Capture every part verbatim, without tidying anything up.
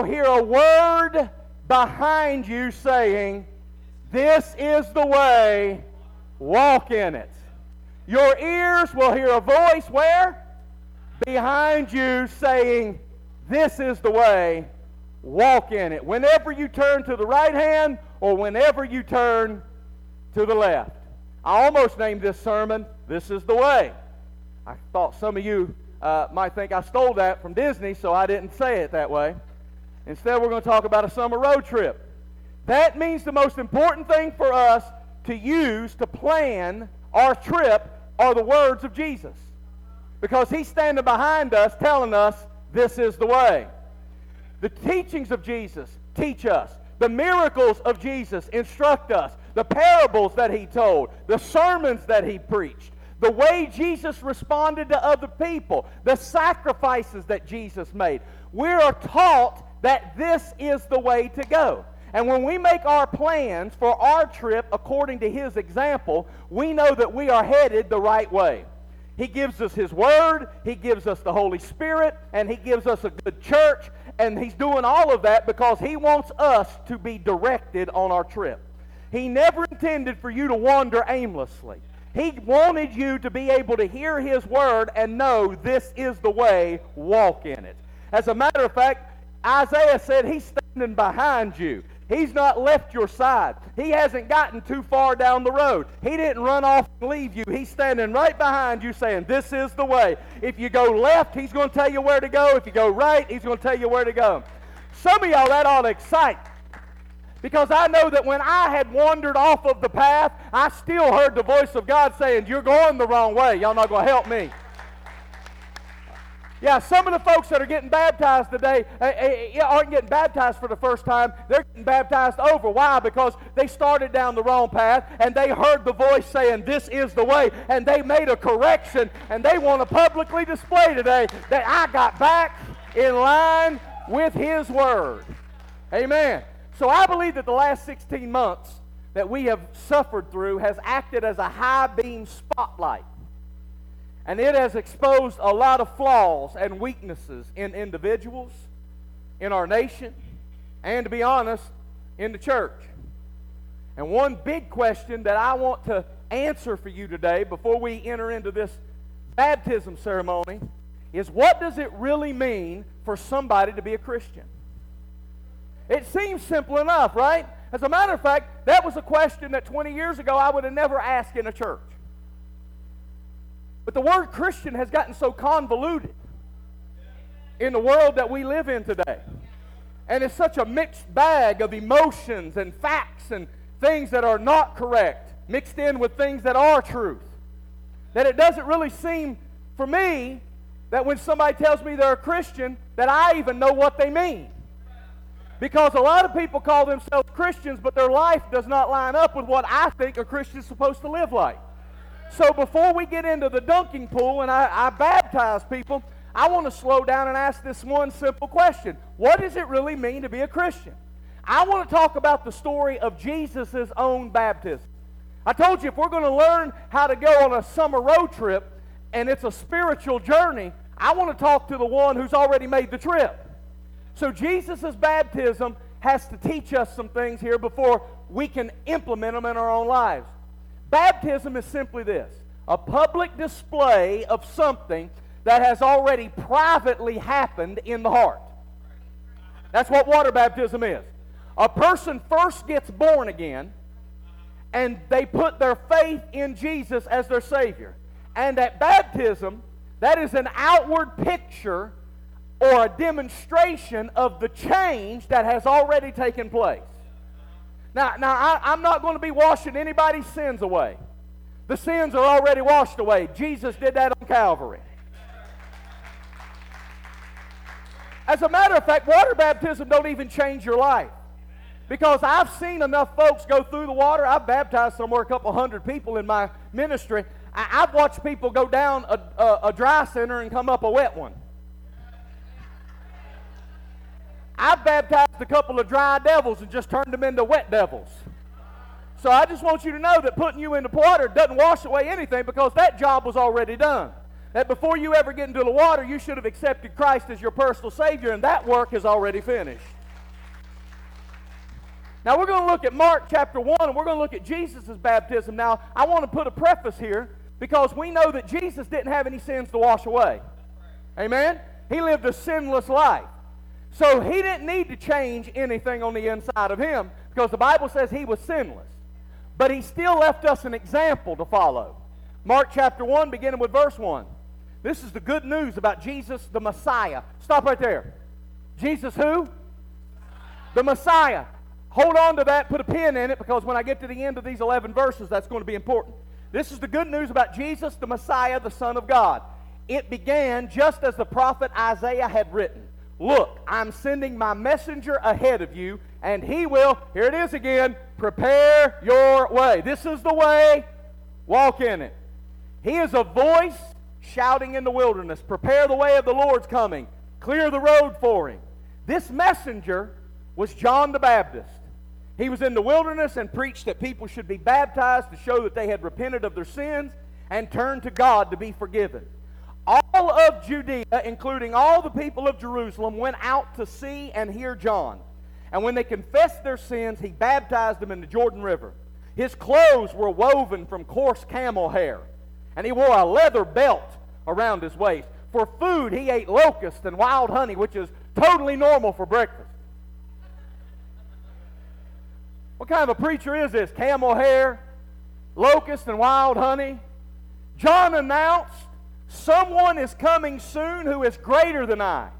will hear a word behind you saying, "This is the way, walk in it." Your ears will hear a voice where? Behind you saying, "This is the way, walk in it." Whenever you turn to the right hand or whenever you turn to the left. I almost named this sermon, "This is the Way." I thought some of you uh, might think I stole that from Disney, so I didn't say it that way. Instead, we're going to talk about a summer road trip. That means the most important thing for us to use to plan our trip are the words of Jesus. Because he's standing behind us telling us this is the way. The teachings of Jesus teach us. The miracles of Jesus instruct us. The parables that he told, the sermons that he preached, the way Jesus responded to other people, the sacrifices that Jesus made. We are taught that this is the way to go. And when we make our plans for our trip according to his example, we know that we are headed the right way. He gives us his word, he gives us the Holy Spirit, and he gives us a good church. And he's doing all of that because he wants us to be directed on our trip. He never intended for you to wander aimlessly. He wanted you to be able to hear his word and know this is the way, walk in it. As a matter of fact, Isaiah said he's standing behind you. He's not left your side. He hasn't gotten too far down the road. He didn't run off and leave you. He's standing right behind you saying, "This is the way." If you go left, he's going to tell you where to go. If you go right, he's going to tell you where to go. Some of y'all, that ought to excite. Because I know that when I had wandered off of the path, I still heard the voice of God saying, "You're going the wrong way. Y'all not going to help me." Yeah, some of the folks that are getting baptized today uh, uh, aren't getting baptized for the first time. They're getting baptized over. Why? Because they started down the wrong path, and they heard the voice saying, "This is the way," and they made a correction, and they want to publicly display today that I got back in line with his word. Amen. So I believe that the last sixteen months that we have suffered through has acted as a high beam spotlight. And it has exposed a lot of flaws and weaknesses in individuals, in our nation, and to be honest, in the church. And one big question that I want to answer for you today before we enter into this baptism ceremony is, what does it really mean for somebody to be a Christian? It seems simple enough, right? As a matter of fact, that was a question that twenty years ago I would have never asked in a church. But the word Christian has gotten so convoluted in the world that we live in today. And it's such a mixed bag of emotions and facts and things that are not correct, mixed in with things that are truth, that it doesn't really seem for me that when somebody tells me they're a Christian, that I even know what they mean. Because a lot of people call themselves Christians, but their life does not line up with what I think a Christian is supposed to live like. So before we get into the dunking pool and I, I baptize people, I want to slow down and ask this one simple question. What does it really mean to be a Christian? I want to talk about the story of Jesus' own baptism. I told you, if we're going to learn how to go on a summer road trip, and it's a spiritual journey, I want to talk to the one who's already made the trip. So Jesus' baptism has to teach us some things here before we can implement them in our own lives. Baptism is simply this, a public display of something that has already privately happened in the heart. That's what water baptism is. A person first gets born again, and they put their faith in Jesus as their Savior. And at baptism, that is an outward picture or a demonstration of the change that has already taken place. Now, now I, I'm not going to be washing anybody's sins away. The sins are already washed away. Jesus did that on Calvary. As a matter of fact, water baptism don't even change your life. Because I've seen enough folks go through the water. I've baptized somewhere a couple hundred people in my ministry. I, I've watched people go down a, a, a dry center and come up a wet one. I've baptized a couple of dry devils and just turned them into wet devils. So I just want you to know that putting you into water doesn't wash away anything because that job was already done. that before you ever get into the water, you should have accepted Christ as your personal Savior, and that work is already finished. Now, we're going to look at Mark chapter one, and we're going to look at Jesus' baptism. Now, I want to put a preface here, because we know that Jesus didn't have any sins to wash away. Amen? He lived a sinless life. So he didn't need to change anything on the inside of him, because the Bible says he was sinless. But he still left us an example to follow. Mark chapter one, beginning with verse one. This is the good news about Jesus the Messiah. Stop right there. Jesus who? The Messiah. Hold on to that, put a pin in it, because when I get to the end of these eleven verses, that's going to be important. This is the good news about Jesus the Messiah, the Son of God. It began just as the prophet Isaiah had written. Look, I'm sending my messenger ahead of you, and he will, here it is again, prepare your way. This is the way, walk in it. He is a voice shouting in the wilderness, prepare the way of the Lord's coming, clear the road for him. This messenger was John the Baptist. He was in the wilderness and preached that people should be baptized to show that they had repented of their sins and turned to God to be forgiven. All of Judea, including all the people of Jerusalem, went out to see and hear John. And when they confessed their sins, he baptized them in the Jordan River. His clothes were woven from coarse camel hair, and he wore a leather belt around his waist. For food, he ate locusts and wild honey, which is totally normal for breakfast. What kind of a preacher is this? Camel hair, locusts, and wild honey? John announced, someone is coming soon who is greater than I,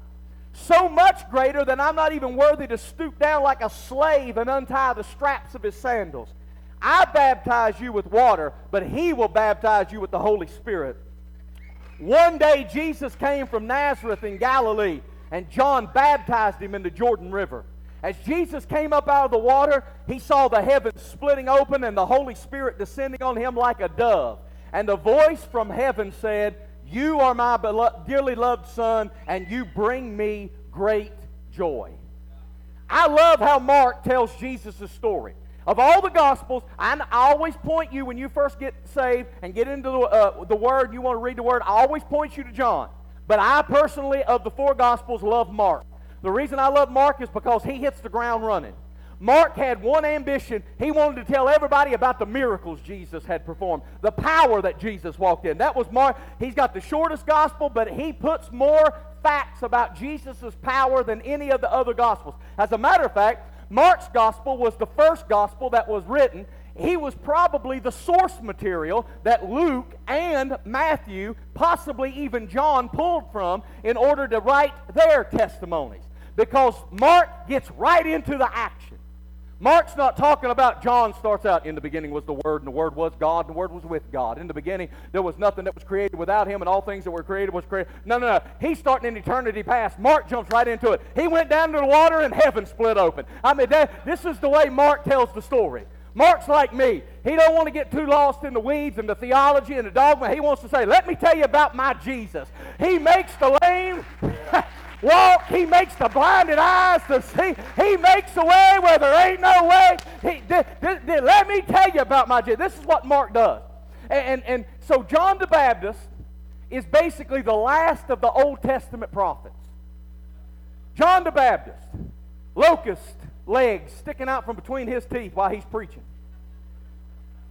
so much greater that I'm not even worthy to stoop down like a slave and untie the straps of his sandals. I baptize you with water, but he will baptize you with the Holy Spirit. One day Jesus came from Nazareth in Galilee, and John baptized him in the Jordan River. As Jesus came up out of the water, he saw the heavens splitting open and the Holy Spirit descending on him like a dove. And a voice from heaven said, you are my beloved, dearly loved son, and you bring me great joy. I love how Mark tells Jesus' story. Of all the Gospels, I always point you, when you first get saved and get into the, uh, the Word, you want to read the Word, I always point you to John. But I personally, of the four Gospels, love Mark. The reason I love Mark is because he hits the ground running. Mark had one ambition. He wanted to tell everybody about the miracles Jesus had performed, the power that Jesus walked in. That was Mark. He's got the shortest gospel, but he puts more facts about Jesus' power than any of the other gospels. As a matter of fact, Mark's gospel was the first gospel that was written. He was probably the source material that Luke and Matthew, possibly even John, pulled from in order to write their testimonies, because Mark gets right into the action. Mark's not talking about, John starts out, in the beginning was the Word, and the Word was God, and the Word was with God. In the beginning, there was nothing that was created without him, and all things that were created was created. No, no, no. He's starting in eternity past. Mark jumps right into it. He went down to the water, and heaven split open. I mean, that, this is the way Mark tells the story. Mark's like me. He don't want to get too lost in the weeds and the theology and the dogma. He wants to say, let me tell you about my Jesus. He makes the lame... walk. He makes the blinded eyes to see. He makes a way where there ain't no way. He, th- th- th- let me tell you about my Jesus. This is what Mark does. And, and, and so John the Baptist is basically the last of the Old Testament prophets. John the Baptist, locust legs sticking out from between his teeth while he's preaching.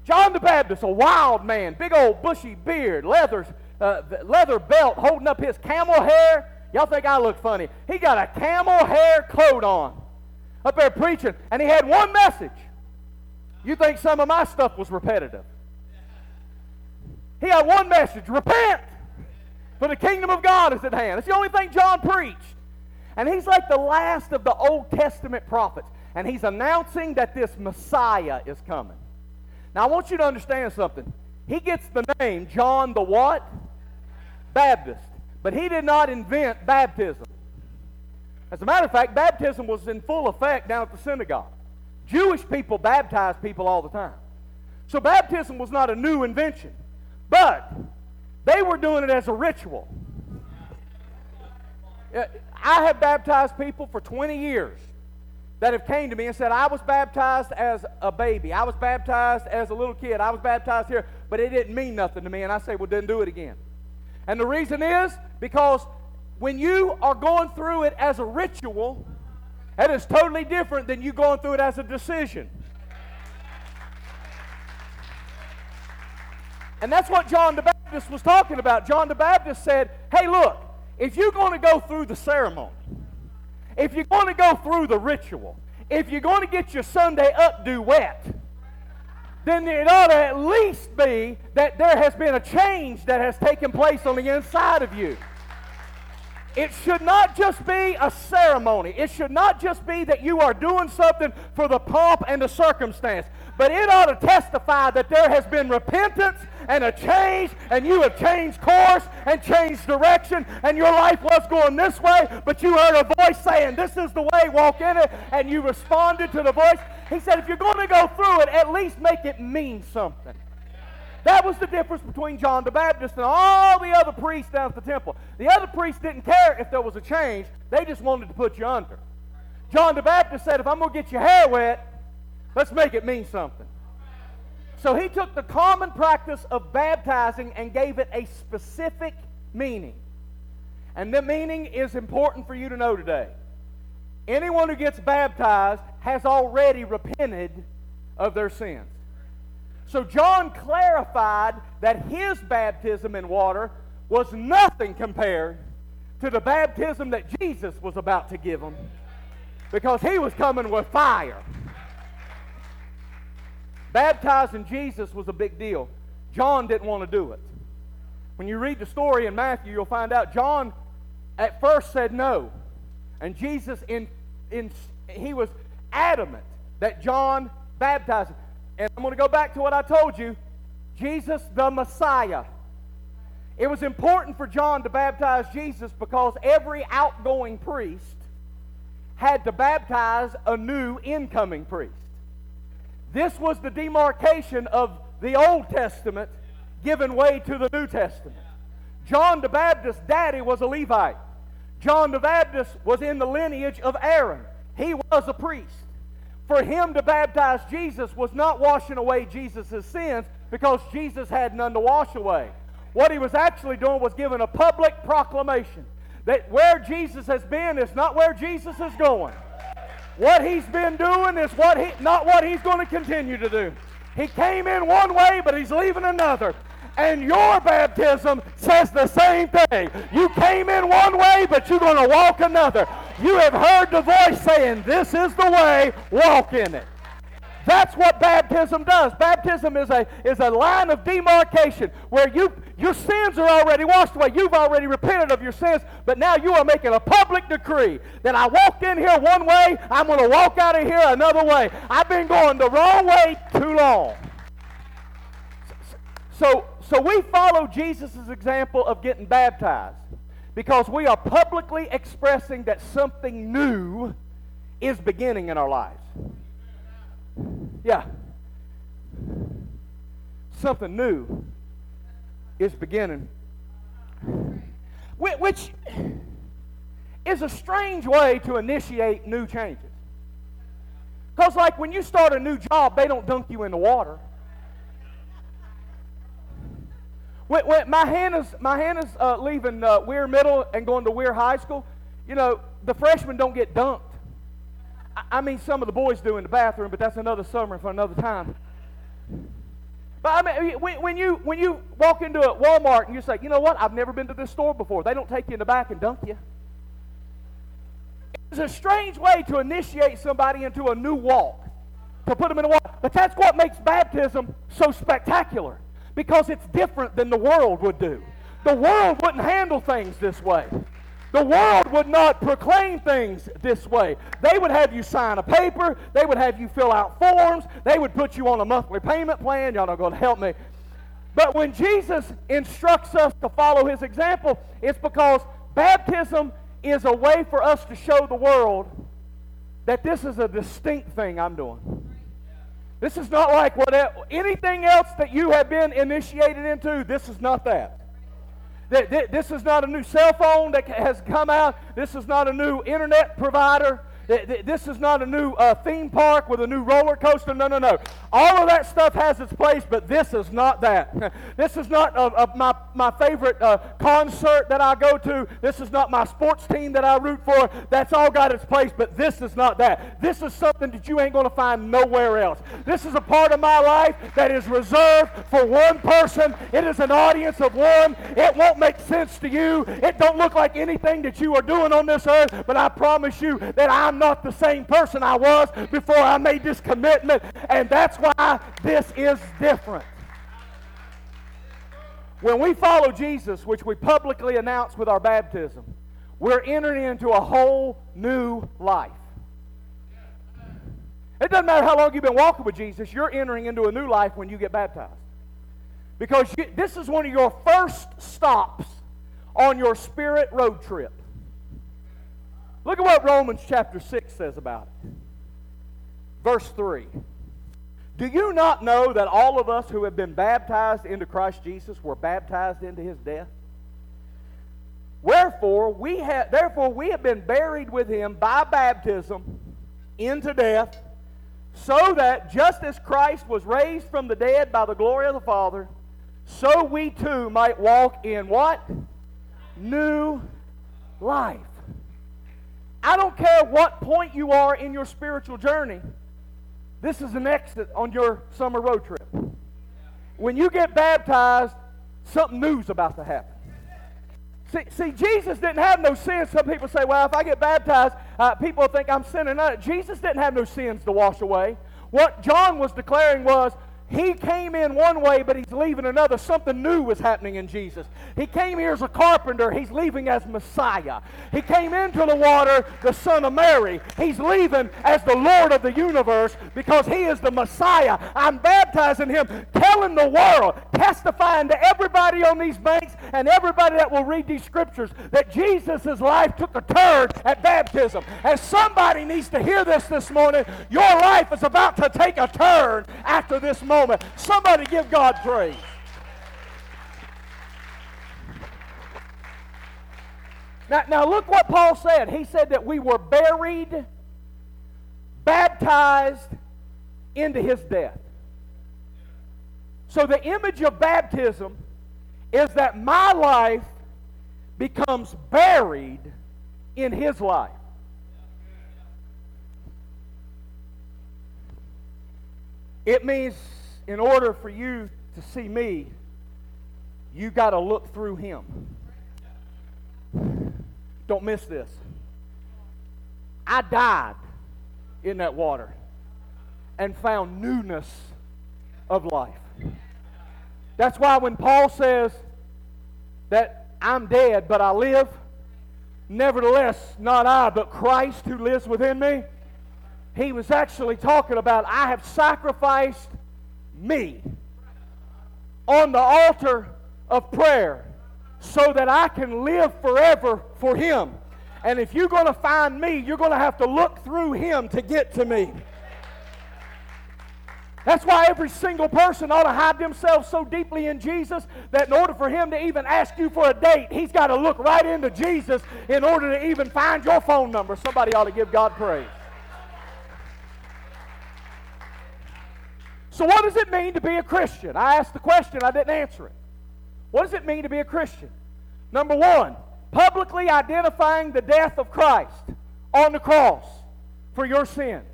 John the Baptist, a wild man, big old bushy beard, leathers, uh, leather belt holding up his camel hair. Y'all think I look funny. He got a camel hair coat on up there preaching, and he had one message. You think some of my stuff was repetitive. He had one message, repent, for the kingdom of God is at hand. It's the only thing John preached. And he's like the last of the Old Testament prophets, and he's announcing that this Messiah is coming. Now, I want you to understand something. He gets the name John the what? Baptist. But he did not invent baptism. As a matter of fact, baptism was in full effect down at the synagogue. Jewish people baptized people all the time. So baptism was not a new invention. But they were doing it as a ritual. I have baptized people for twenty years that have came to me and said, I was baptized as a baby. I was baptized as a little kid. I was baptized here. But it didn't mean nothing to me. And I say, well, then do it again. And the reason is because when you are going through it as a ritual, that is totally different than you going through it as a decision. And that's what John the Baptist was talking about. John the Baptist said, hey, look, if you're going to go through the ceremony, if you're going to go through the ritual, if you're going to get your Sunday updo wet, then it ought to at least be that there has been a change that has taken place on the inside of you. It should not just be a ceremony. It should not just be that you are doing something for the pomp and the circumstance. But it ought to testify that there has been repentance and a change, and you have changed course and changed direction, and your life was going this way, but you heard a voice saying, this is the way, walk in it, and you responded to the voice. He said, if you're going to go through it, at least make it mean something. That was the difference between John the Baptist and all the other priests down at the temple. The other priests didn't care if there was a change. They just wanted to put you under. John the Baptist said, if I'm going to get your hair wet, let's make it mean something. So he took the common practice of baptizing and gave it a specific meaning. And the meaning is important for you to know today. Anyone who gets baptized has already repented of their sins. So John clarified that his baptism in water was nothing compared to the baptism that Jesus was about to give him, because he was coming with fire. Baptizing Jesus was a big deal. John didn't want to do it. When you read the story in Matthew, you'll find out John at first said no. And Jesus, in, in he was adamant that John baptize him. And I'm going to go back to what I told you. Jesus the Messiah. It was important for John to baptize Jesus because every outgoing priest had to baptize a new incoming priest. This was the demarcation of the Old Testament giving way to the New Testament. John the Baptist's daddy was a Levite. John the Baptist was in the lineage of Aaron. He was a priest. For him to baptize Jesus was not washing away Jesus' sins, because Jesus had none to wash away. What he was actually doing was giving a public proclamation that where Jesus has been is not where Jesus is going. What he's been doing is what he, not what he's going to continue to do. He came in one way, but he's leaving another. And your baptism says the same thing. You came in one way, but you're going to walk another. You have heard the voice saying, this is the way, walk in it. That's what baptism does. Baptism is a, is a line of demarcation where you your sins are already washed away. You've already repented of your sins, but now you are making a public decree that I walked in here one way, I'm going to walk out of here another way. I've been going the wrong way too long. So, so we follow Jesus' example of getting baptized because we are publicly expressing that something new is beginning in our lives. Yeah. Something new is beginning. Which is a strange way to initiate new changes. Because like when you start a new job, they don't dunk you in the water. When, when my Hannah's, my Hannah's uh, leaving uh, Weir Middle and going to Weir High School, you know, the freshmen don't get dunked. I mean, some of the boys do in the bathroom, but that's another summer for another time. But I mean, when you when you walk into a Walmart and you say, you know what, I've never been to this store before, they don't take you in the back and dunk you. It's a strange way to initiate somebody into a new walk, to put them in a walk. But that's what makes baptism so spectacular, because it's different than the world would do. The world wouldn't handle things this way. The world would not proclaim things this way. They would have you sign a paper. They would have you fill out forms. They would put you on a monthly payment plan. Y'all not going to help me. But when Jesus instructs us to follow his example, it's because baptism is a way for us to show the world that this is a distinct thing I'm doing. This is not like whatever, anything else that you have been initiated into. This is not that. This is not a new cell phone that has come out. This is not a new internet provider. This is not a new uh, theme park with a new roller coaster. No, no, no. All of that stuff has its place, but this is not that. This is not uh, uh, my, my favorite uh, concert that I go to. This is not my sports team that I root for. That's all got its place, but this is not that. This is something that you ain't going to find nowhere else. This is a part of my life that is reserved for one person. It is an audience of one. It won't make sense to you. It don't look like anything that you are doing on this earth, but I promise you that I'm not the same person I was before I made this commitment, and that's why this is different. When we follow Jesus, which we publicly announce with our baptism, we're entering into a whole new life. It doesn't matter how long you've been walking with Jesus, you're entering into a new life when you get baptized. Because you, this is one of your first stops on your spirit road trip. Look at what Romans chapter six says about it. Verse three. Do you not know that all of us who have been baptized into Christ Jesus were baptized into his death? Wherefore we have, therefore we have been buried with him by baptism into death, so that just as Christ was raised from the dead by the glory of the Father, so we too might walk in what? New life. I don't care what point you are in your spiritual journey. This is an exit on your summer road trip. When you get baptized, something new's about to happen. See, see, Jesus didn't have no sins. Some people say, well, if I get baptized, uh, people think I'm sinning. No, Jesus didn't have no sins to wash away. What John was declaring was, he came in one way, but he's leaving another. Something new was happening in Jesus. He came here as a carpenter. He's leaving as Messiah. He came into the water, the Son of Mary. He's leaving as the Lord of the universe because he is the Messiah. I'm baptizing him, telling the world, testifying to everybody on these banks and everybody that will read these scriptures that Jesus' life took a turn at baptism. And somebody needs to hear this this morning. Your life is about to take a turn after this moment. Somebody give God praise. Now, now look what Paul said. He said that we were buried, baptized into his death. So the image of baptism is that my life becomes buried in his life. It means in order for you to see me, you got to look through him. Don't miss this. I died in that water and found newness of life. That's why when Paul says that I'm dead but I live, nevertheless not I but Christ who lives within me, he was actually talking about I have sacrificed me on the altar of prayer so that I can live forever for him. And if you're going to find me, you're going to have to look through him to get to me. That's why every single person ought to hide themselves so deeply in Jesus that in order for him to even ask you for a date, he's got to look right into Jesus in order to even find your phone number. Somebody ought to give God praise. So what does it mean to be a Christian? I asked the question, I didn't answer it. What does it mean to be a Christian? Number one, publicly identifying the death of Christ on the cross for your sins.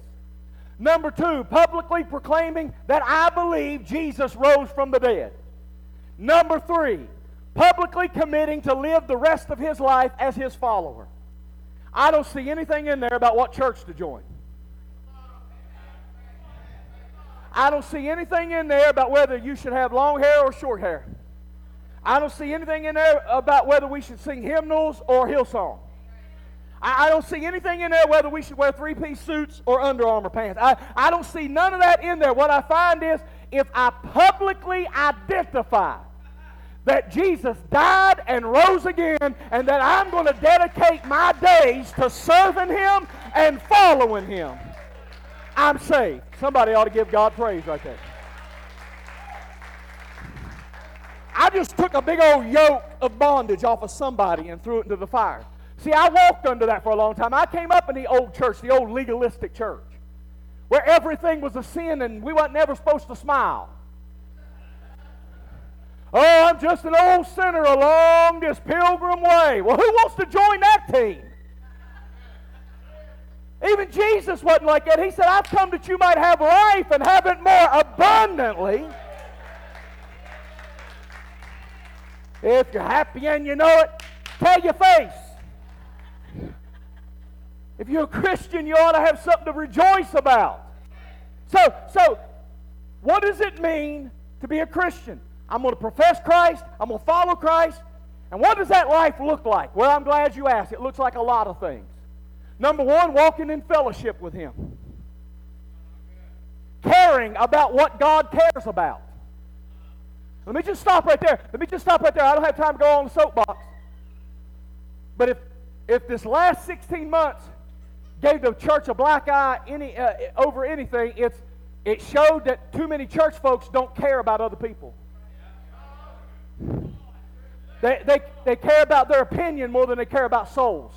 Number two, publicly proclaiming that I believe Jesus rose from the dead. Number three, publicly committing to live the rest of his life as his follower. I don't see anything in there about what church to join. I don't see anything in there about whether you should have long hair or short hair. I don't see anything in there about whether we should sing hymnals or Hillsong. I, I don't see anything in there whether we should wear three-piece suits or Under Armour pants. I, I don't see none of that in there. What I find is if I publicly identify that Jesus died and rose again and that I'm going to dedicate my days to serving him and following him, I'm saved. Somebody ought to give God praise right there. I just took a big old yoke of bondage off of somebody and threw it into the fire. See, I walked under that for a long time. I came up in the old church, the old legalistic church, where everything was a sin and we weren't never supposed to smile. Oh, I'm just an old sinner along this pilgrim way. Well, who wants to join that team? Even Jesus wasn't like that. He said, I've come that you might have life and have it more abundantly. If you're happy and you know it, tell your face. If you're a Christian, you ought to have something to rejoice about. So, so what does it mean to be a Christian? I'm going to profess Christ. I'm going to follow Christ. And what does that life look like? Well, I'm glad you asked. It looks like a lot of things. Number one, walking in fellowship with Him. Caring about what God cares about. Let me just stop right there. Let me just stop right there. I don't have time to go on the soapbox. But if if this last sixteen months gave the church a black eye any uh, over anything, it's it showed that too many church folks don't care about other people. They, they, they care about their opinion more than they care about souls.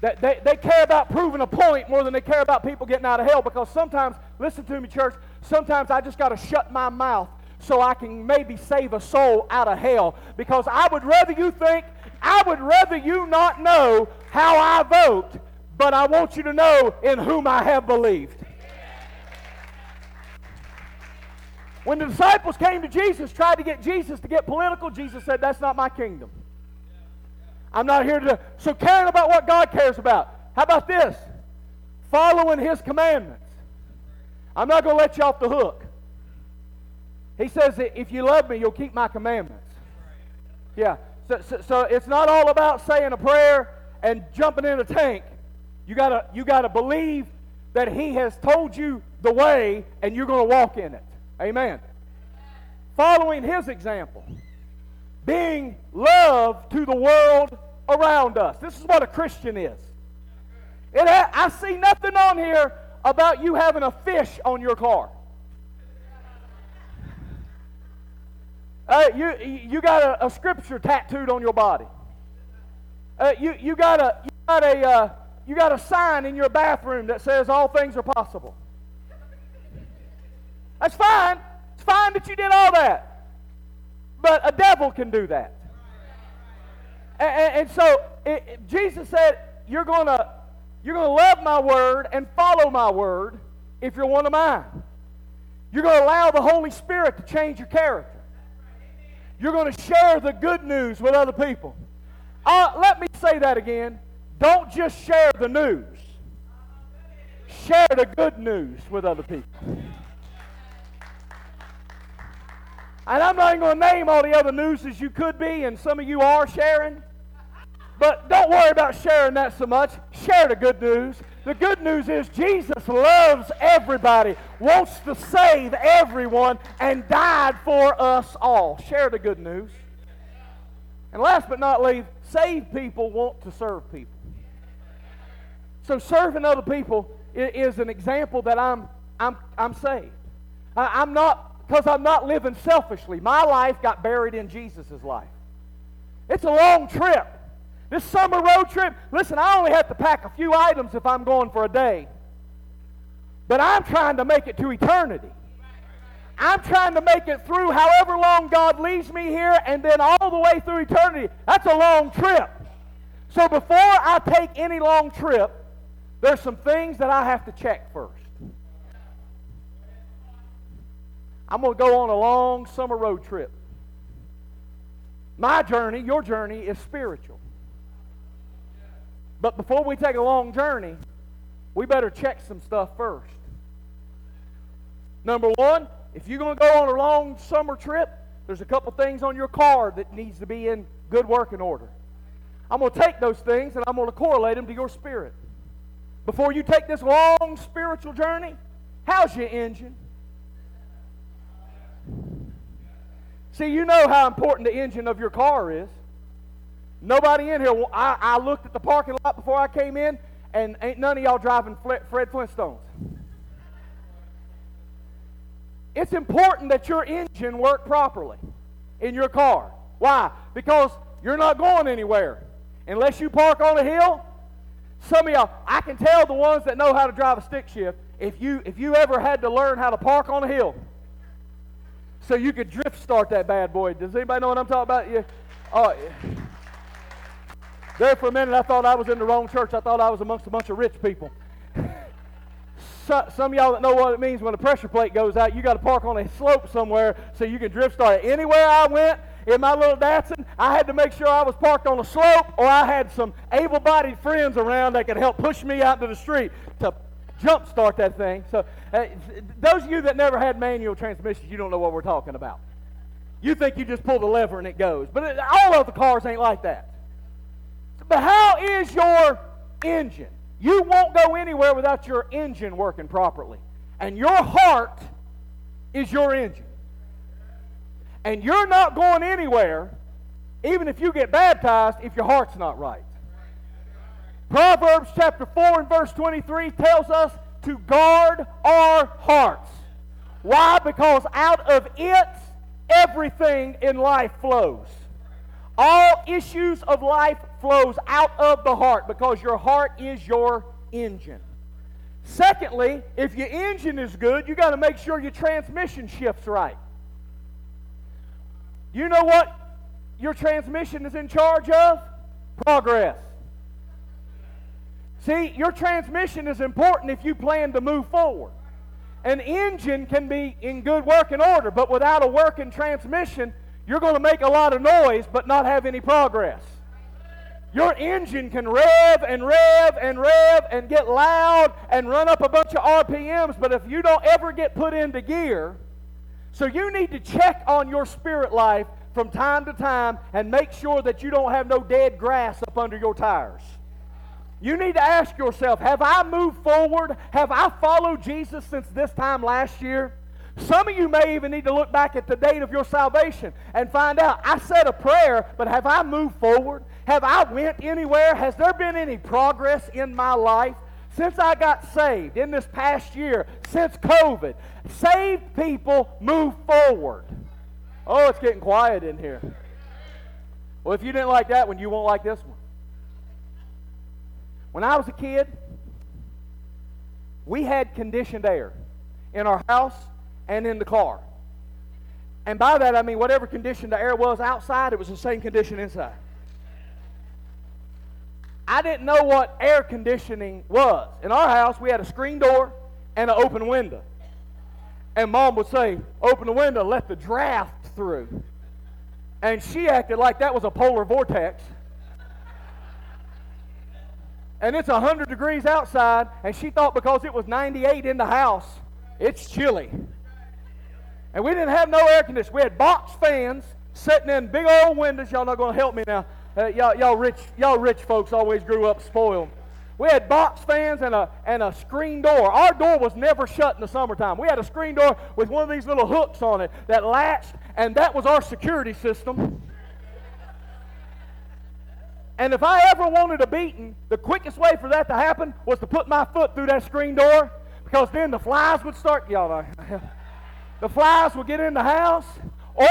They, they, they care about proving a point more than they care about people getting out of hell, because sometimes, listen to me, church, sometimes I just got to shut my mouth so I can maybe save a soul out of hell, because I would rather you think, I would rather you not know how I vote, but I want you to know in whom I have believed. When the disciples came to Jesus, tried to get Jesus to get political, Jesus said, that's not my kingdom. I'm not here to... So caring about what God cares about. How about this? Following His commandments. I'm not going to let you off the hook. He says, if you love me, you'll keep my commandments. Yeah. So, so, so it's not all about saying a prayer and jumping in a tank. You gotta, you gotta believe that He has told you the way and you're going to walk in it. Amen. Following His example. Being love to the world around us. This is what a Christian is. It ha- I see nothing on here about you having a fish on your car. Uh, you you got a, a scripture tattooed on your body. Uh, you you got a you got a uh, you got a sign in your bathroom that says all things are possible. That's fine. It's fine that you did all that. But a devil can do that. And, and, and so it, it, Jesus said, you're going to you're gonna love my word and follow my word if you're one of mine. You're going to allow the Holy Spirit to change your character. You're going to share the good news with other people. Uh, let me say that again. Don't just share the news. Share the good news with other people. And I'm not even going to name all the other newses you could be, and some of you are sharing. But don't worry about sharing that so much. Share the good news. The good news is Jesus loves everybody, wants to save everyone, and died for us all. Share the good news. And last but not least, saved people want to serve people. So serving other people is an example that I'm I'm I'm saved. I'm not... Because I'm not living selfishly. My life got buried in Jesus' life. It's a long trip. This summer road trip, listen, I only have to pack a few items if I'm going for a day. But I'm trying to make it to eternity. I'm trying to make it through however long God leaves me here and then all the way through eternity. That's a long trip. So before I take any long trip, there's some things that I have to check first. I'm going to go on a long summer road trip. My journey, your journey, is spiritual. But before we take a long journey, we better check some stuff first. Number one, if you're going to go on a long summer trip, there's a couple things on your car that needs to be in good working order. I'm going to take those things and I'm going to correlate them to your spirit. Before you take this long spiritual journey, how's your engine? See, you know how important the engine of your car is. Nobody in here, I, I looked at the parking lot before I came in, and ain't none of y'all driving Fred Flintstones. It's important that your engine work properly in your car. Why? Because You're not going anywhere. Unless you park on a hill, some of y'all, I can tell the ones that know how to drive a stick shift, if you if you ever had to learn how to park on a hill so you could drift start that bad boy. Does anybody know what I'm talking about? Yeah. Uh, there for a minute I thought I was in the wrong church. I thought I was amongst a bunch of rich people. So, some of y'all that know what it means when a pressure plate goes out, you got to park on a slope somewhere so you can drift start it. Anywhere I went in my little Datsun, I had to make sure I was parked on a slope or I had some able-bodied friends around that could help push me out to the street to jump start that thing. So uh, those of you that never had manual transmissions, you don't know what we're talking about. You think you just pull the lever and it goes. But it, all of the cars ain't like that. But how is your engine? You won't go anywhere without your engine working properly. And your heart is your engine. And you're not going anywhere, even if you get baptized, if your heart's not right. Proverbs chapter four and verse twenty-three tells us to guard our hearts. Why? Because out of it, everything in life flows. All issues of life flows out of the heart because your heart is your engine. Secondly, if your engine is good, you got to make sure your transmission shifts right. You know what your transmission is in charge of? Progress. See, your transmission is important if you plan to move forward. An engine can be in good working order, but without a working transmission, you're going to make a lot of noise but not have any progress. Your engine can rev and rev and rev and get loud and run up a bunch of R P Ms, but if you don't ever get put into gear, so you need to check on your spirit life from time to time and make sure that you don't have no dead grass up under your tires. You need to ask yourself, have I moved forward? Have I followed Jesus since this time last year? Some of you may even need to look back at the date of your salvation and find out, I said a prayer, but have I moved forward? Have I went anywhere? Has there been any progress in my life? Since I got saved in this past year, since COVID, saved people move forward. Oh, it's getting quiet in here. Well, if you didn't like that one, you won't like this one. When I was a kid, we had conditioned air in our house and in the car. And by that, I mean whatever condition the air was outside, it was the same condition inside. I didn't know what air conditioning was. In our house, we had a screen door and an open window. And Mom would say, open the window, let the draft through. And she acted like that was a polar vortex. And it's one hundred degrees outside, and she thought because it was ninety-eight in the house, it's chilly. And we didn't have no air conditioning. We had box fans sitting in big old windows. Y'all not going to help me now. Uh, y'all, y'all rich, y'all rich folks always grew up spoiled. We had box fans and a and a screen door. Our door was never shut in the summertime. We had a screen door with one of these little hooks on it that latched, and that was our security system. And if I ever wanted a beating, the quickest way for that to happen was to put my foot through that screen door, because then the flies would start. Y'all know, the flies would get in the house. Or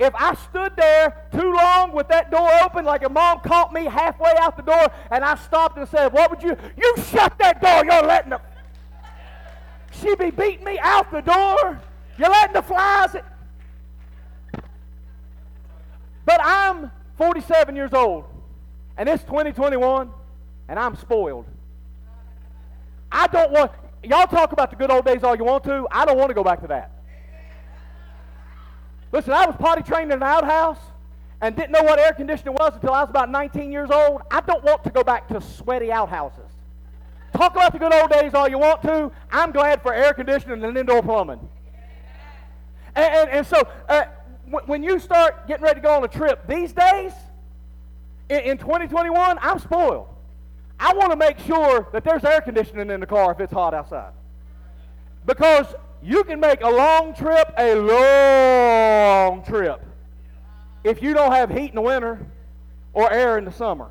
if I stood there too long with that door open, like a mom caught me halfway out the door, and I stopped and said, what would you, you shut that door, you're letting the, she be beating me out the door, you're letting the flies in. But I'm forty-seven years old, and it's twenty twenty-one, and I'm spoiled. I don't want, y'all talk about the good old days all you want to, I don't want to go back to that. Listen, I was potty trained in an outhouse and didn't know what air conditioning was until I was about nineteen years old. I don't want to go back to sweaty outhouses. Talk about the good old days all you want to. I'm glad for air conditioning and indoor plumbing. And, and, and so uh, w- when you start getting ready to go on a trip these days, in, in twenty twenty-one, I'm spoiled. I want to make sure that there's air conditioning in the car if it's hot outside. Because you can make a long trip a long trip if you don't have heat in the winter or air in the summer.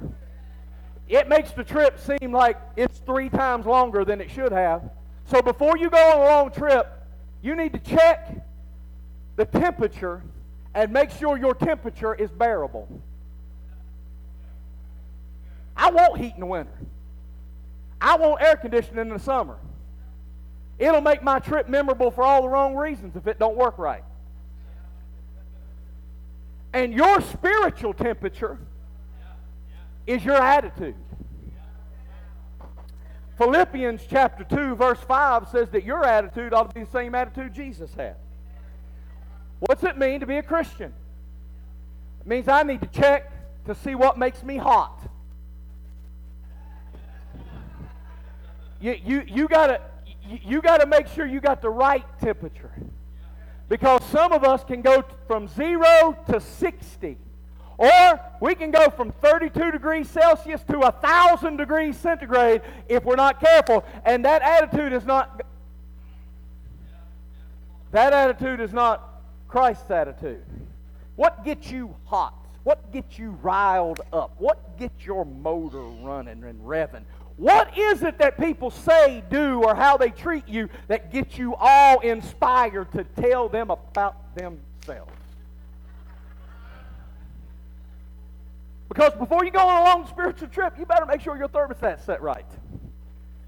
It makes the trip seem like it's three times longer than it should have. So before you go on a long trip, you need to check the temperature and make sure your temperature is bearable. I want heat in the winter. I want air conditioning in the summer. It'll make my trip memorable for all the wrong reasons if it don't work right. And your spiritual temperature is your attitude. Philippians chapter two verse five says that your attitude ought to be the same attitude Jesus had. What's it mean to be a Christian? It means I need to check to see what makes me hot. You, you, you gotta, you gotta make sure you got the right temperature. Because some of us can go from zero to sixty. Or we can go from thirty-two degrees Celsius to one thousand degrees centigrade if we're not careful. And that attitude is not, that attitude is not Christ's attitude. What gets you hot? What gets you riled up? What gets your motor running and revving? What is it that people say, do, or how they treat you that gets you all inspired to tell them about themselves? Because before you go on a long spiritual trip, you better make sure your thermostat's set right.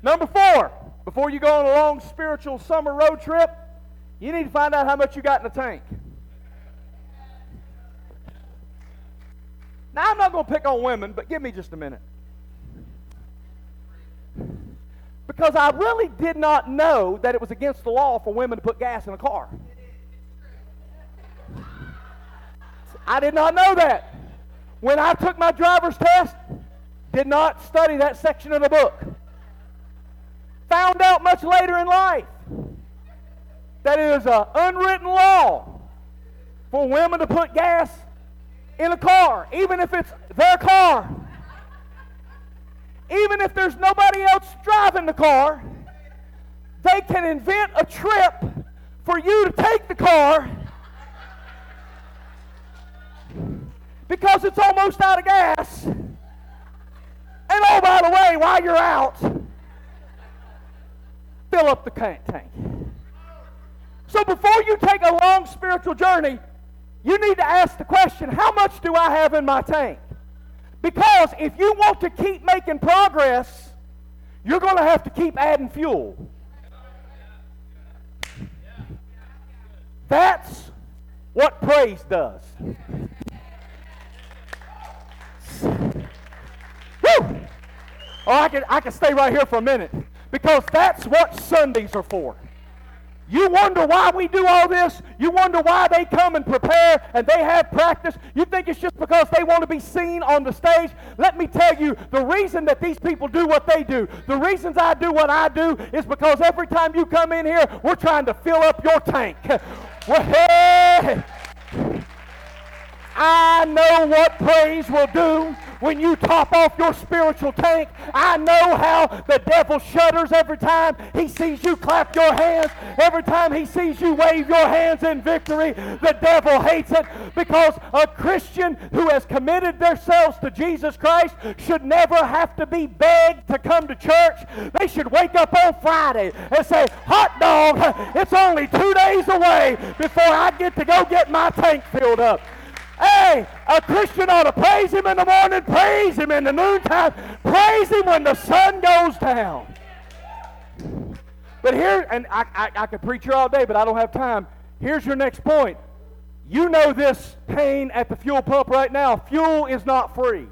Number four, before you go on a long spiritual summer road trip, you need to find out how much you got in the tank. Now, I'm not going to pick on women, but give me just a minute. Because I really did not know that it was against the law for women to put gas in a car. I did not know that. When I took my driver's test, did not study that section of the book. Found out much later in life that it is an unwritten law for women to put gas in a car, even if it's their car. Even if there's nobody else driving the car, they can invent a trip for you to take the car because it's almost out of gas. And oh, by the way, while you're out, fill up the tank. So before you take a long spiritual journey, you need to ask the question, how much do I have in my tank? Because if you want to keep making progress, you're going to have to keep adding fuel. That's what praise does. Woo! Oh, I can, I can stay right here for a minute. Because that's what Sundays are for. You wonder why we do all this. You wonder why they come and prepare and they have practice. You think it's just because they want to be seen on the stage. Let me tell you, the reason that these people do what they do, the reasons I do what I do, is because every time you come in here, we're trying to fill up your tank. Well, hey, I know what praise will do. When you top off your spiritual tank, I know how the devil shudders every time he sees you clap your hands, every time he sees you wave your hands in victory. The devil hates it, because a Christian who has committed themselves to Jesus Christ should never have to be begged to come to church. They should wake up on Friday and say, hot dog, it's only two days away before I get to go get my tank filled up. Hey, a Christian ought to praise him in the morning, praise him in the noontime, praise him when the sun goes down. But here, and I, I, I could preach here all day, but I don't have time. Here's your next point. You know this pain at the fuel pump right now. Fuel is not free.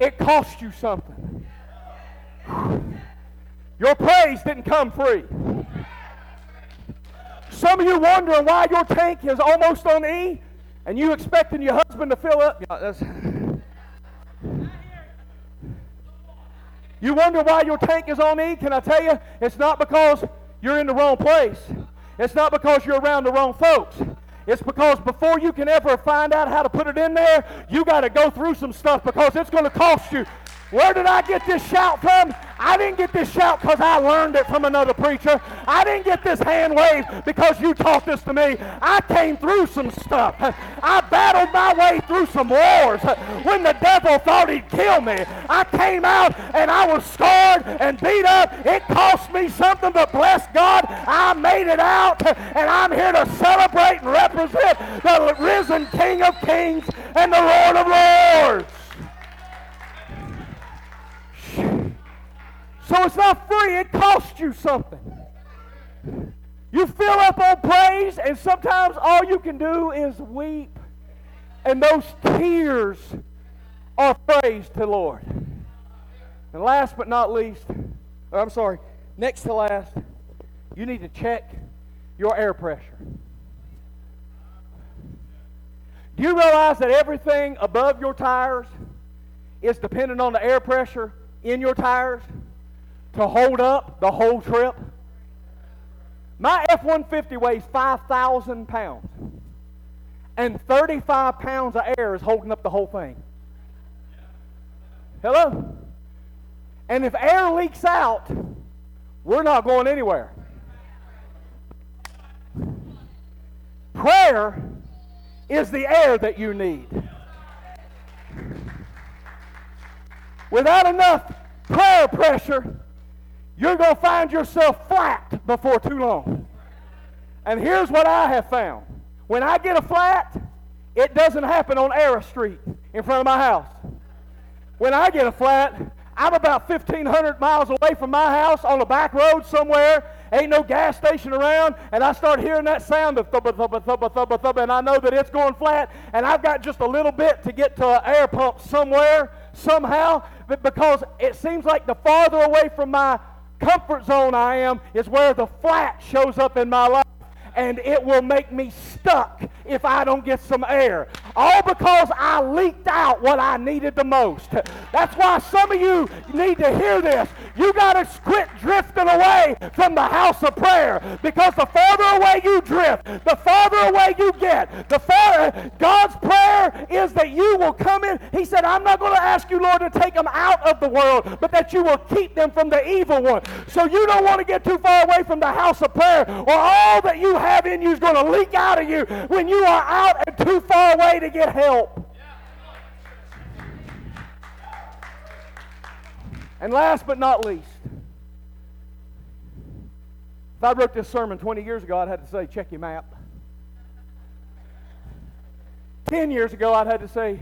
It costs you something. Your praise didn't come free. Some of you wondering why your tank is almost on E and you expecting your husband to fill up. You wonder why your tank is on E. Can I tell you? It's not because you're in the wrong place. It's not because you're around the wrong folks. It's because before you can ever find out how to put it in there, you got to go through some stuff, because it's going to cost you. Where did I get this shout from? I didn't get this shout because I learned it from another preacher. I didn't get this hand wave because you taught this to me. I came through some stuff. I battled my way through some wars. When the devil thought he'd kill me, I came out and I was scarred and beat up. It cost me something, but bless God, I made it out. And I'm here to celebrate and represent the risen King of Kings and the Lord of Lords. So it's not free. It costs you something. You fill up on praise, and sometimes all you can do is weep. And those tears are praise to the Lord. And last but not least, or I'm sorry, next to last, you need to check your air pressure. Do you realize that everything above your tires is dependent on the air pressure in your tires to hold up the whole trip? My F one fifty weighs five thousand pounds, and thirty-five pounds of air is holding up the whole thing. Hello? And if air leaks out, we're not going anywhere. Prayer is the air that you need. Without enough prayer pressure, you're going to find yourself flat before too long. And here's what I have found. When I get a flat, it doesn't happen on Arrow Street in front of my house. When I get a flat, I'm about fifteen hundred miles away from my house on a back road somewhere. Ain't no gas station around, and I start hearing that sound of thubba, thubba, thubba, thubba, thubba, and I know that it's going flat, and I've got just a little bit to get to an air pump somewhere, somehow, but because it seems like the farther away from my comfort zone I am is where the flat shows up in my life, and it will make me stuck if I don't get some air. All because I leaked out what I needed the most. That's why some of you need to hear this. You got to quit drifting away from the house of prayer, because the farther away you drift, the farther away you get, the farther. God's prayer is that you will come in. He said, I'm not going to ask you, Lord, to take them out of the world, but that you will keep them from the evil one. So you don't want to get too far away from the house of prayer, or all that you have have in you is going to leak out of you when you are out and too far away to get help. And last but not least, if I wrote this sermon twenty years ago, I'd have to say, check your map. ten years ago, I'd have to say,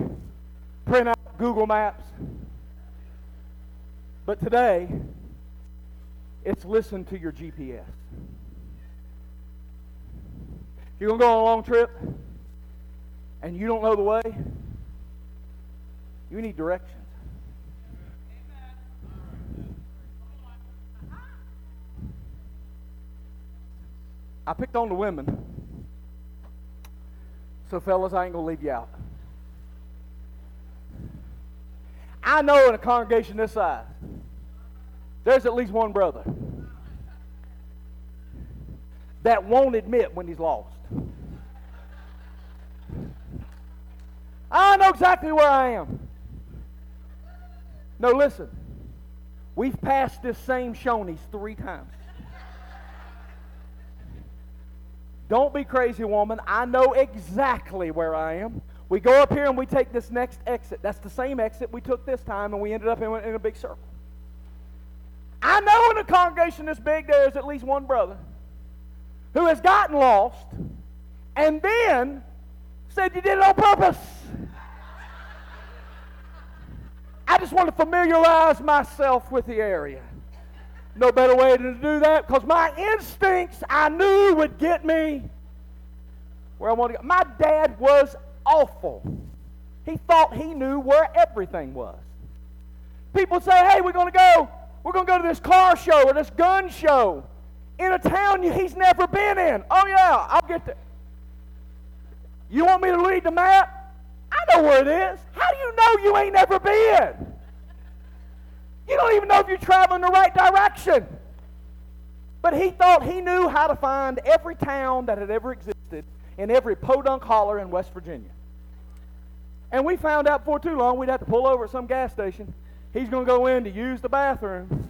print out Google Maps. But today, it's listen to your G P S. If you're going to go on a long trip and you don't know the way, you need directions. I picked on the women. So, fellas, I ain't going to leave you out. I know in a congregation this size, there's at least one brother that won't admit when he's lost. I know exactly where I am. No, listen. We've passed this same Shoney's three times. Don't be crazy, woman. I know exactly where I am. We go up here and we take this next exit. That's the same exit we took this time, and we ended up in, in a big circle. I know in a congregation this big, there is at least one brother who has gotten lost and then said you did it on purpose. I just want to familiarize myself with the area. No better way to do that, because my instincts I knew would get me where I wanted to go. My dad was awful. He thought he knew where everything was. People say, hey, we're going to go, we're going to go to this car show or this gun show in a town he's never been in. Oh yeah, I'll get there. You want me to read the map? I know where it is. How do you know you ain't never been? You don't even know if you're traveling the right direction. But he thought he knew how to find every town that had ever existed in every podunk holler in West Virginia. And we found out before too long we'd have to pull over at some gas station. He's going to go in to use the bathroom.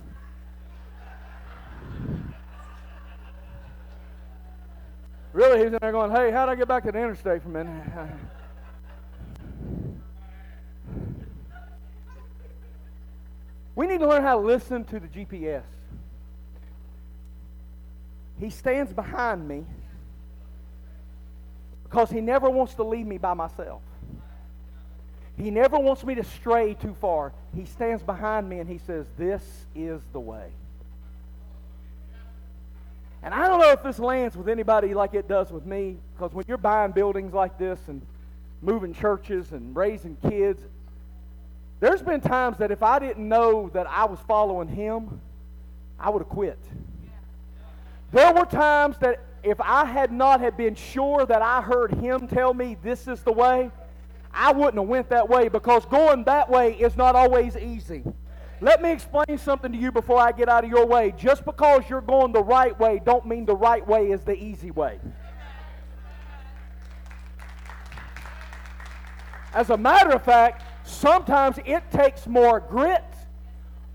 Really, he's in there going, hey, how'd I get back to the interstate from in there? We need to learn how to listen to the G P S. He stands behind me because he never wants to leave me by myself. He never wants me to stray too far. He stands behind me and he says, this is the way. And I don't know if this lands with anybody like it does with me, because when you're buying buildings like this and moving churches and raising kids, there's been times that if I didn't know that I was following him, I would have quit. There were times that if I had not have been sure that I heard him tell me this is the way, I wouldn't have went that way, because going that way is not always easy. Let me explain something to you before I get out of your way. Just because you're going the right way don't mean the right way is the easy way. As a matter of fact, sometimes it takes more grit,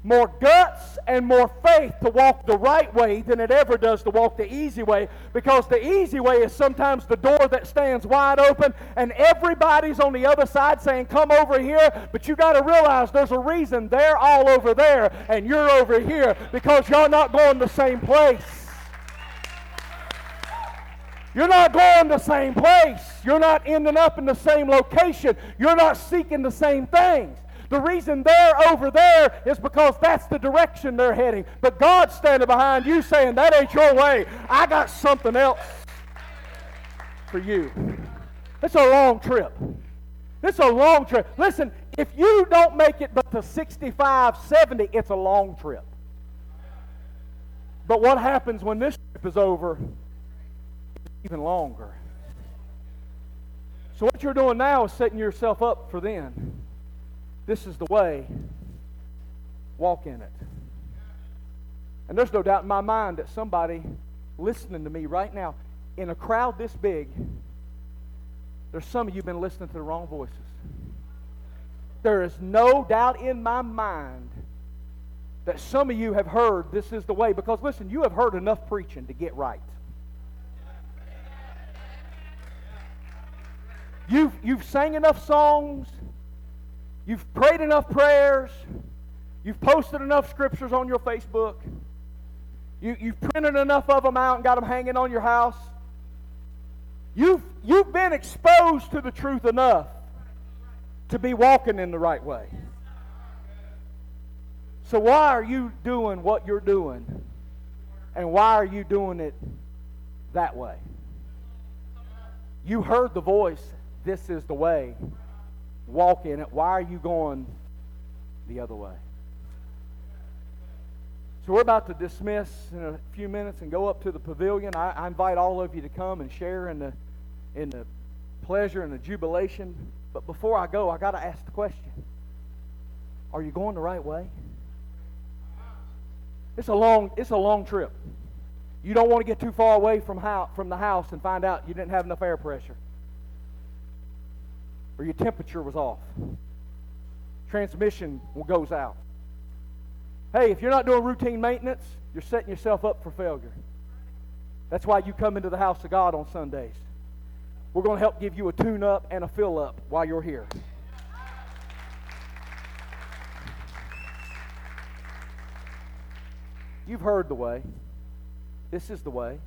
more guts, and more faith to walk the right way than it ever does to walk the easy way, because the easy way is sometimes the door that stands wide open and everybody's on the other side saying, come over here, but you got to realize there's a reason they're all over there and you're over here, because y'all not going the same place. You're not going the same place. You're not ending up in the same location. You're not seeking the same things. The reason they're over there is because that's the direction they're heading. But God's standing behind you saying, that ain't your way. I got something else for you. It's a long trip. It's a long trip. Listen, if you don't make it but to sixty-five, seventy, it's a long trip. But what happens when this trip is over is even longer. So what you're doing now is setting yourself up for then. This is the way. Walk in it. And there's no doubt in my mind that somebody listening to me right now, in a crowd this big, there's some of you been listening to the wrong voices. There is no doubt in my mind that some of you have heard this is the way, because listen, you have heard enough preaching to get right. You've, you've sang enough songs. You've prayed enough prayers. You've posted enough scriptures on your Facebook. You, you've printed enough of them out and got them hanging on your house. You've, you've been exposed to the truth enough to be walking in the right way. So why are you doing what you're doing? And why are you doing it that way? You heard the voice, this is the way. Walk in it. Why are you going the other way? So we're about to dismiss in a few minutes and go up to the pavilion. I, I invite all of you to come and share in the in the pleasure and the jubilation. But before I go, I got to ask the question: are you going the right way? It's a long it's a long trip. You don't want to get too far away from how from the house and find out you didn't have enough air pressure, or your temperature was off. Transmission goes out. Hey, if you're not doing routine maintenance, you're setting yourself up for failure. That's why you come into the house of God on Sundays. We're going to help give you a tune-up and a fill-up while you're here. You've heard the way. This is the way.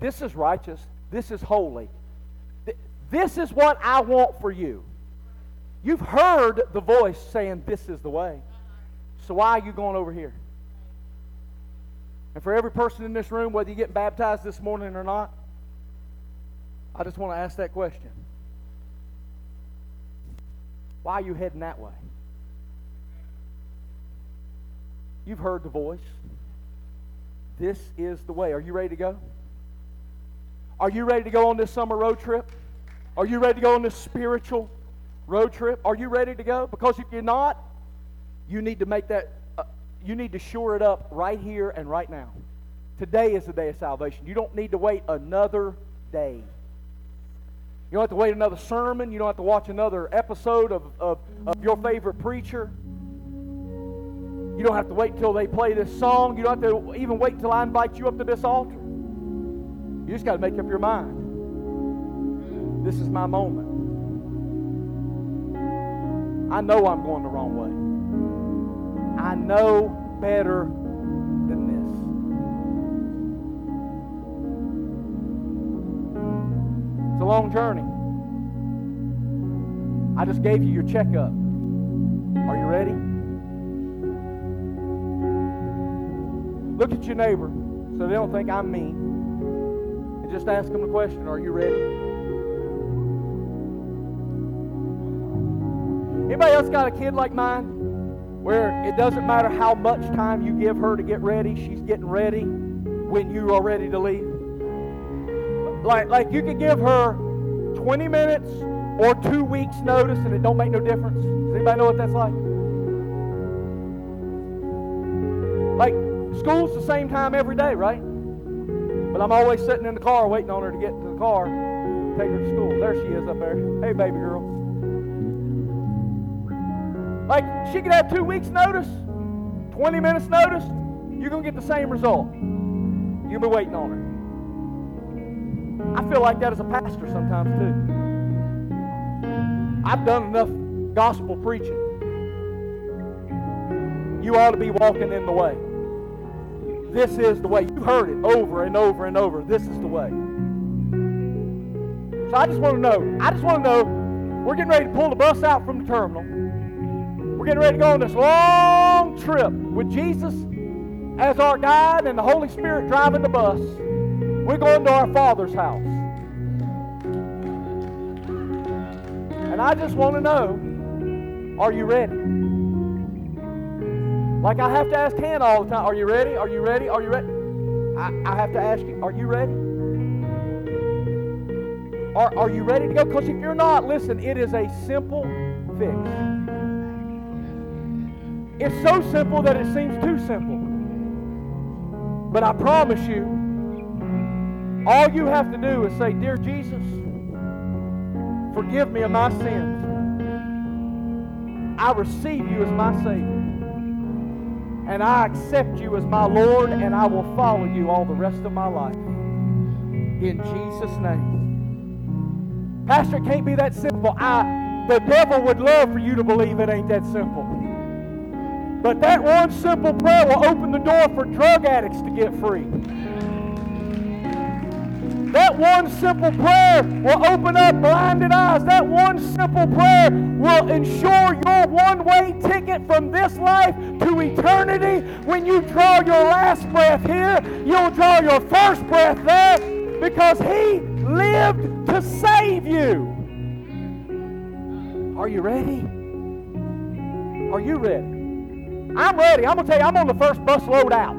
This is righteous. This is holy. This is what I want for you. You've heard the voice saying, this is the way. So why are you going over here? And for every person in this room, whether you get baptized this morning or not, I just want to ask that question. Why are you heading that way? You've heard the voice. This is the way. Are you ready to go? Are you ready to go on this summer road trip? Are you ready to go on this spiritual road trip? Are you ready to go? Because if you're not, you need to make that, uh, you need to shore it up right here and right now. Today is the day of salvation. You don't need to wait another day. You don't have to wait another sermon. You don't have to watch another episode of, of, of your favorite preacher. You don't have to wait till they play this song. You don't have to even wait till I invite you up to this altar. You just got to make up your mind. This is my moment. I know I'm going the wrong way. I know better than this. It's a long journey. I just gave you your checkup. Are you ready? Look at your neighbor so they don't think I'm mean. And just ask them the question, are you ready? Anybody else got a kid like mine? Where it doesn't matter how much time you give her to get ready, she's getting ready when you are ready to leave. Like, like you could give her twenty minutes or two weeks notice and it don't make no difference. Does anybody know what that's like? Like, school's the same time every day, right? But I'm always sitting in the car waiting on her to get to the car, take her to school. There she is up there. Hey, baby girl. Like, she could have two weeks notice, twenty minutes notice, you're going to get the same result. You'll be waiting on her. I feel like that as a pastor sometimes too. I've done enough gospel preaching. You ought to be walking in the way. This is the way. You've heard it over and over and over. This is the way. So I just want to know, I just want to know, we're getting ready to pull the bus out from the terminal. We're getting ready to go on this long trip with Jesus as our guide and the Holy Spirit driving the bus. We're going to our Father's house. And I just want to know, are you ready? Like I have to ask Hannah all the time, are you ready? Are you ready? Are you ready? I, I have to ask you, are you ready? Are, are you ready to go? Because if you're not, listen, it is a simple fix. It's so simple that it seems too simple. But I promise you, all you have to do is say, Dear Jesus, forgive me of my sins. I receive you as my Savior. And I accept you as my Lord, and I will follow you all the rest of my life. In Jesus' name. Pastor, it can't be that simple. I, the devil would love for you to believe it ain't that simple. But that one simple prayer will open the door for drug addicts to get free. That one simple prayer will open up blinded eyes. That one simple prayer will ensure your one-way ticket from this life to eternity. When you draw your last breath here, you'll draw your first breath there because He lived to save you. Are you ready? Are you ready? I'm ready. I'm going to tell you, I'm on the first bus load out.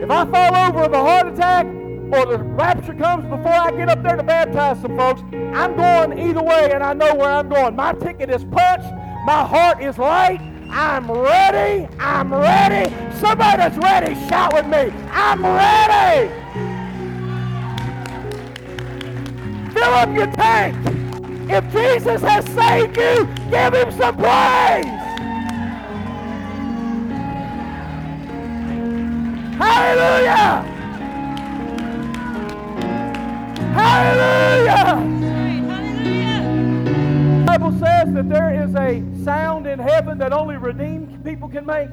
If I fall over with a heart attack or the rapture comes before I get up there to baptize some folks, I'm going either way and I know where I'm going. My ticket is punched. My heart is light. I'm ready. I'm ready. Somebody that's ready, shout with me. I'm ready. Fill up your tank. If Jesus has saved you, give Him some praise. Hallelujah! Hallelujah! The Bible says that there is a sound in heaven that only redeemed people can make.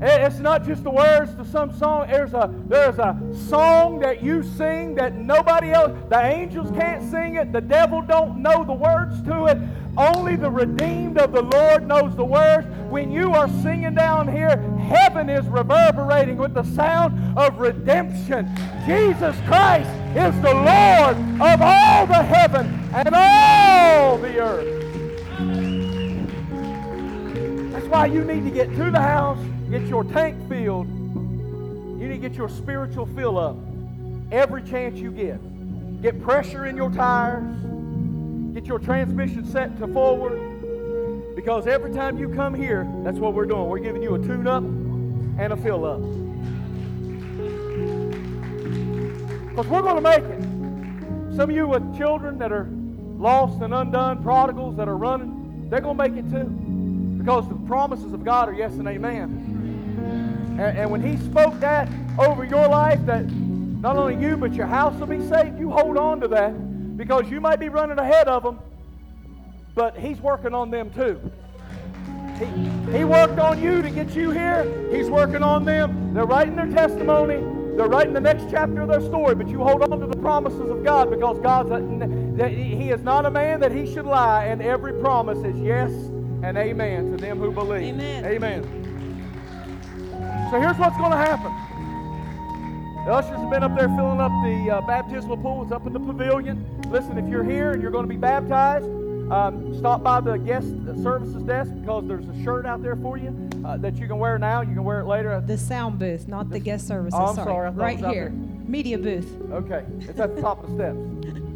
It's not just the words to some song. There's a, there's a song that you sing that nobody else, the angels can't sing it. The devil don't know the words to it. Only the redeemed of the Lord knows the words. When you are singing down here, heaven is reverberating with the sound of redemption. Jesus Christ is the Lord of all the heaven and all the earth. That's why you need to get to the house. Get your tank filled. You need to get your spiritual fill up every chance you get. Get pressure in your tires. Get your transmission set to forward. Because every time you come here, that's what we're doing. We're giving you a tune-up and a fill-up. Because we're going to make it. Some of you with children that are lost and undone, prodigals that are running, they're going to make it too. Because the promises of God are yes and amen. And when He spoke that over your life, that not only you, but your house will be saved, you hold on to that because you might be running ahead of them, but He's working on them too. He, he worked on you to get you here. He's working on them. They're writing their testimony. They're writing the next chapter of their story, but you hold on to the promises of God, because God's a, that He is not a man that He should lie, and every promise is yes and amen to them who believe. Amen. Amen. So here's what's going to happen. The ushers have been up there filling up the uh, baptismal pool. It's up in the pavilion. Listen, if you're here and you're going to be baptized, um, stop by the guest services desk, because there's a shirt out there for you uh, that you can wear now. You can wear it later. The sound booth, not the, the guest services. Oh, I'm sorry. sorry right here. Media booth. Okay. It's at the top of the steps.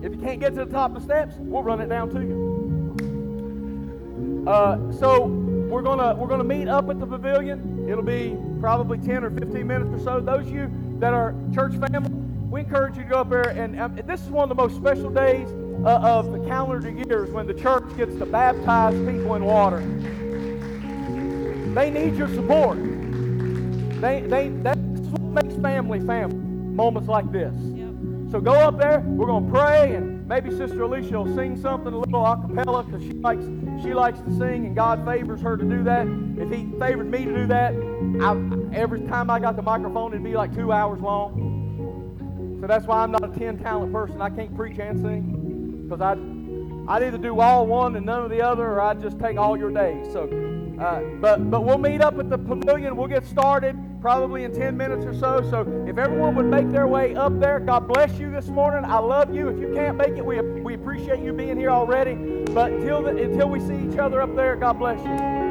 If you can't get to the top of the steps, we'll run it down to you. Uh, so we're gonna we're gonna meet up at the pavilion. It'll be probably ten or fifteen minutes or so. Those of you that are church family, we encourage you to go up there. And um, this is one of the most special days uh, of the calendar years, when the church gets to baptize people in water. They need your support. They they that's what makes family family. Moments like this. Yep. So go up there. We're gonna pray, and maybe Sister Alicia will sing something a little a cappella, because she likes she likes to sing, and God favors her to do that. If He favored me to do that, I, every time I got the microphone, it'd be like two hours long. So that's why I'm not a ten-talent person. I can't preach and sing, because I'd, I'd either do all one and none of the other, or I'd just take all your days. So, uh, but, but we'll meet up at the pavilion. We'll get started probably in ten minutes or so. So if everyone would make their way up there, God bless you this morning. I love you. If you can't make it, we, we appreciate you being here already. But until, the, until we see each other up there, God bless you.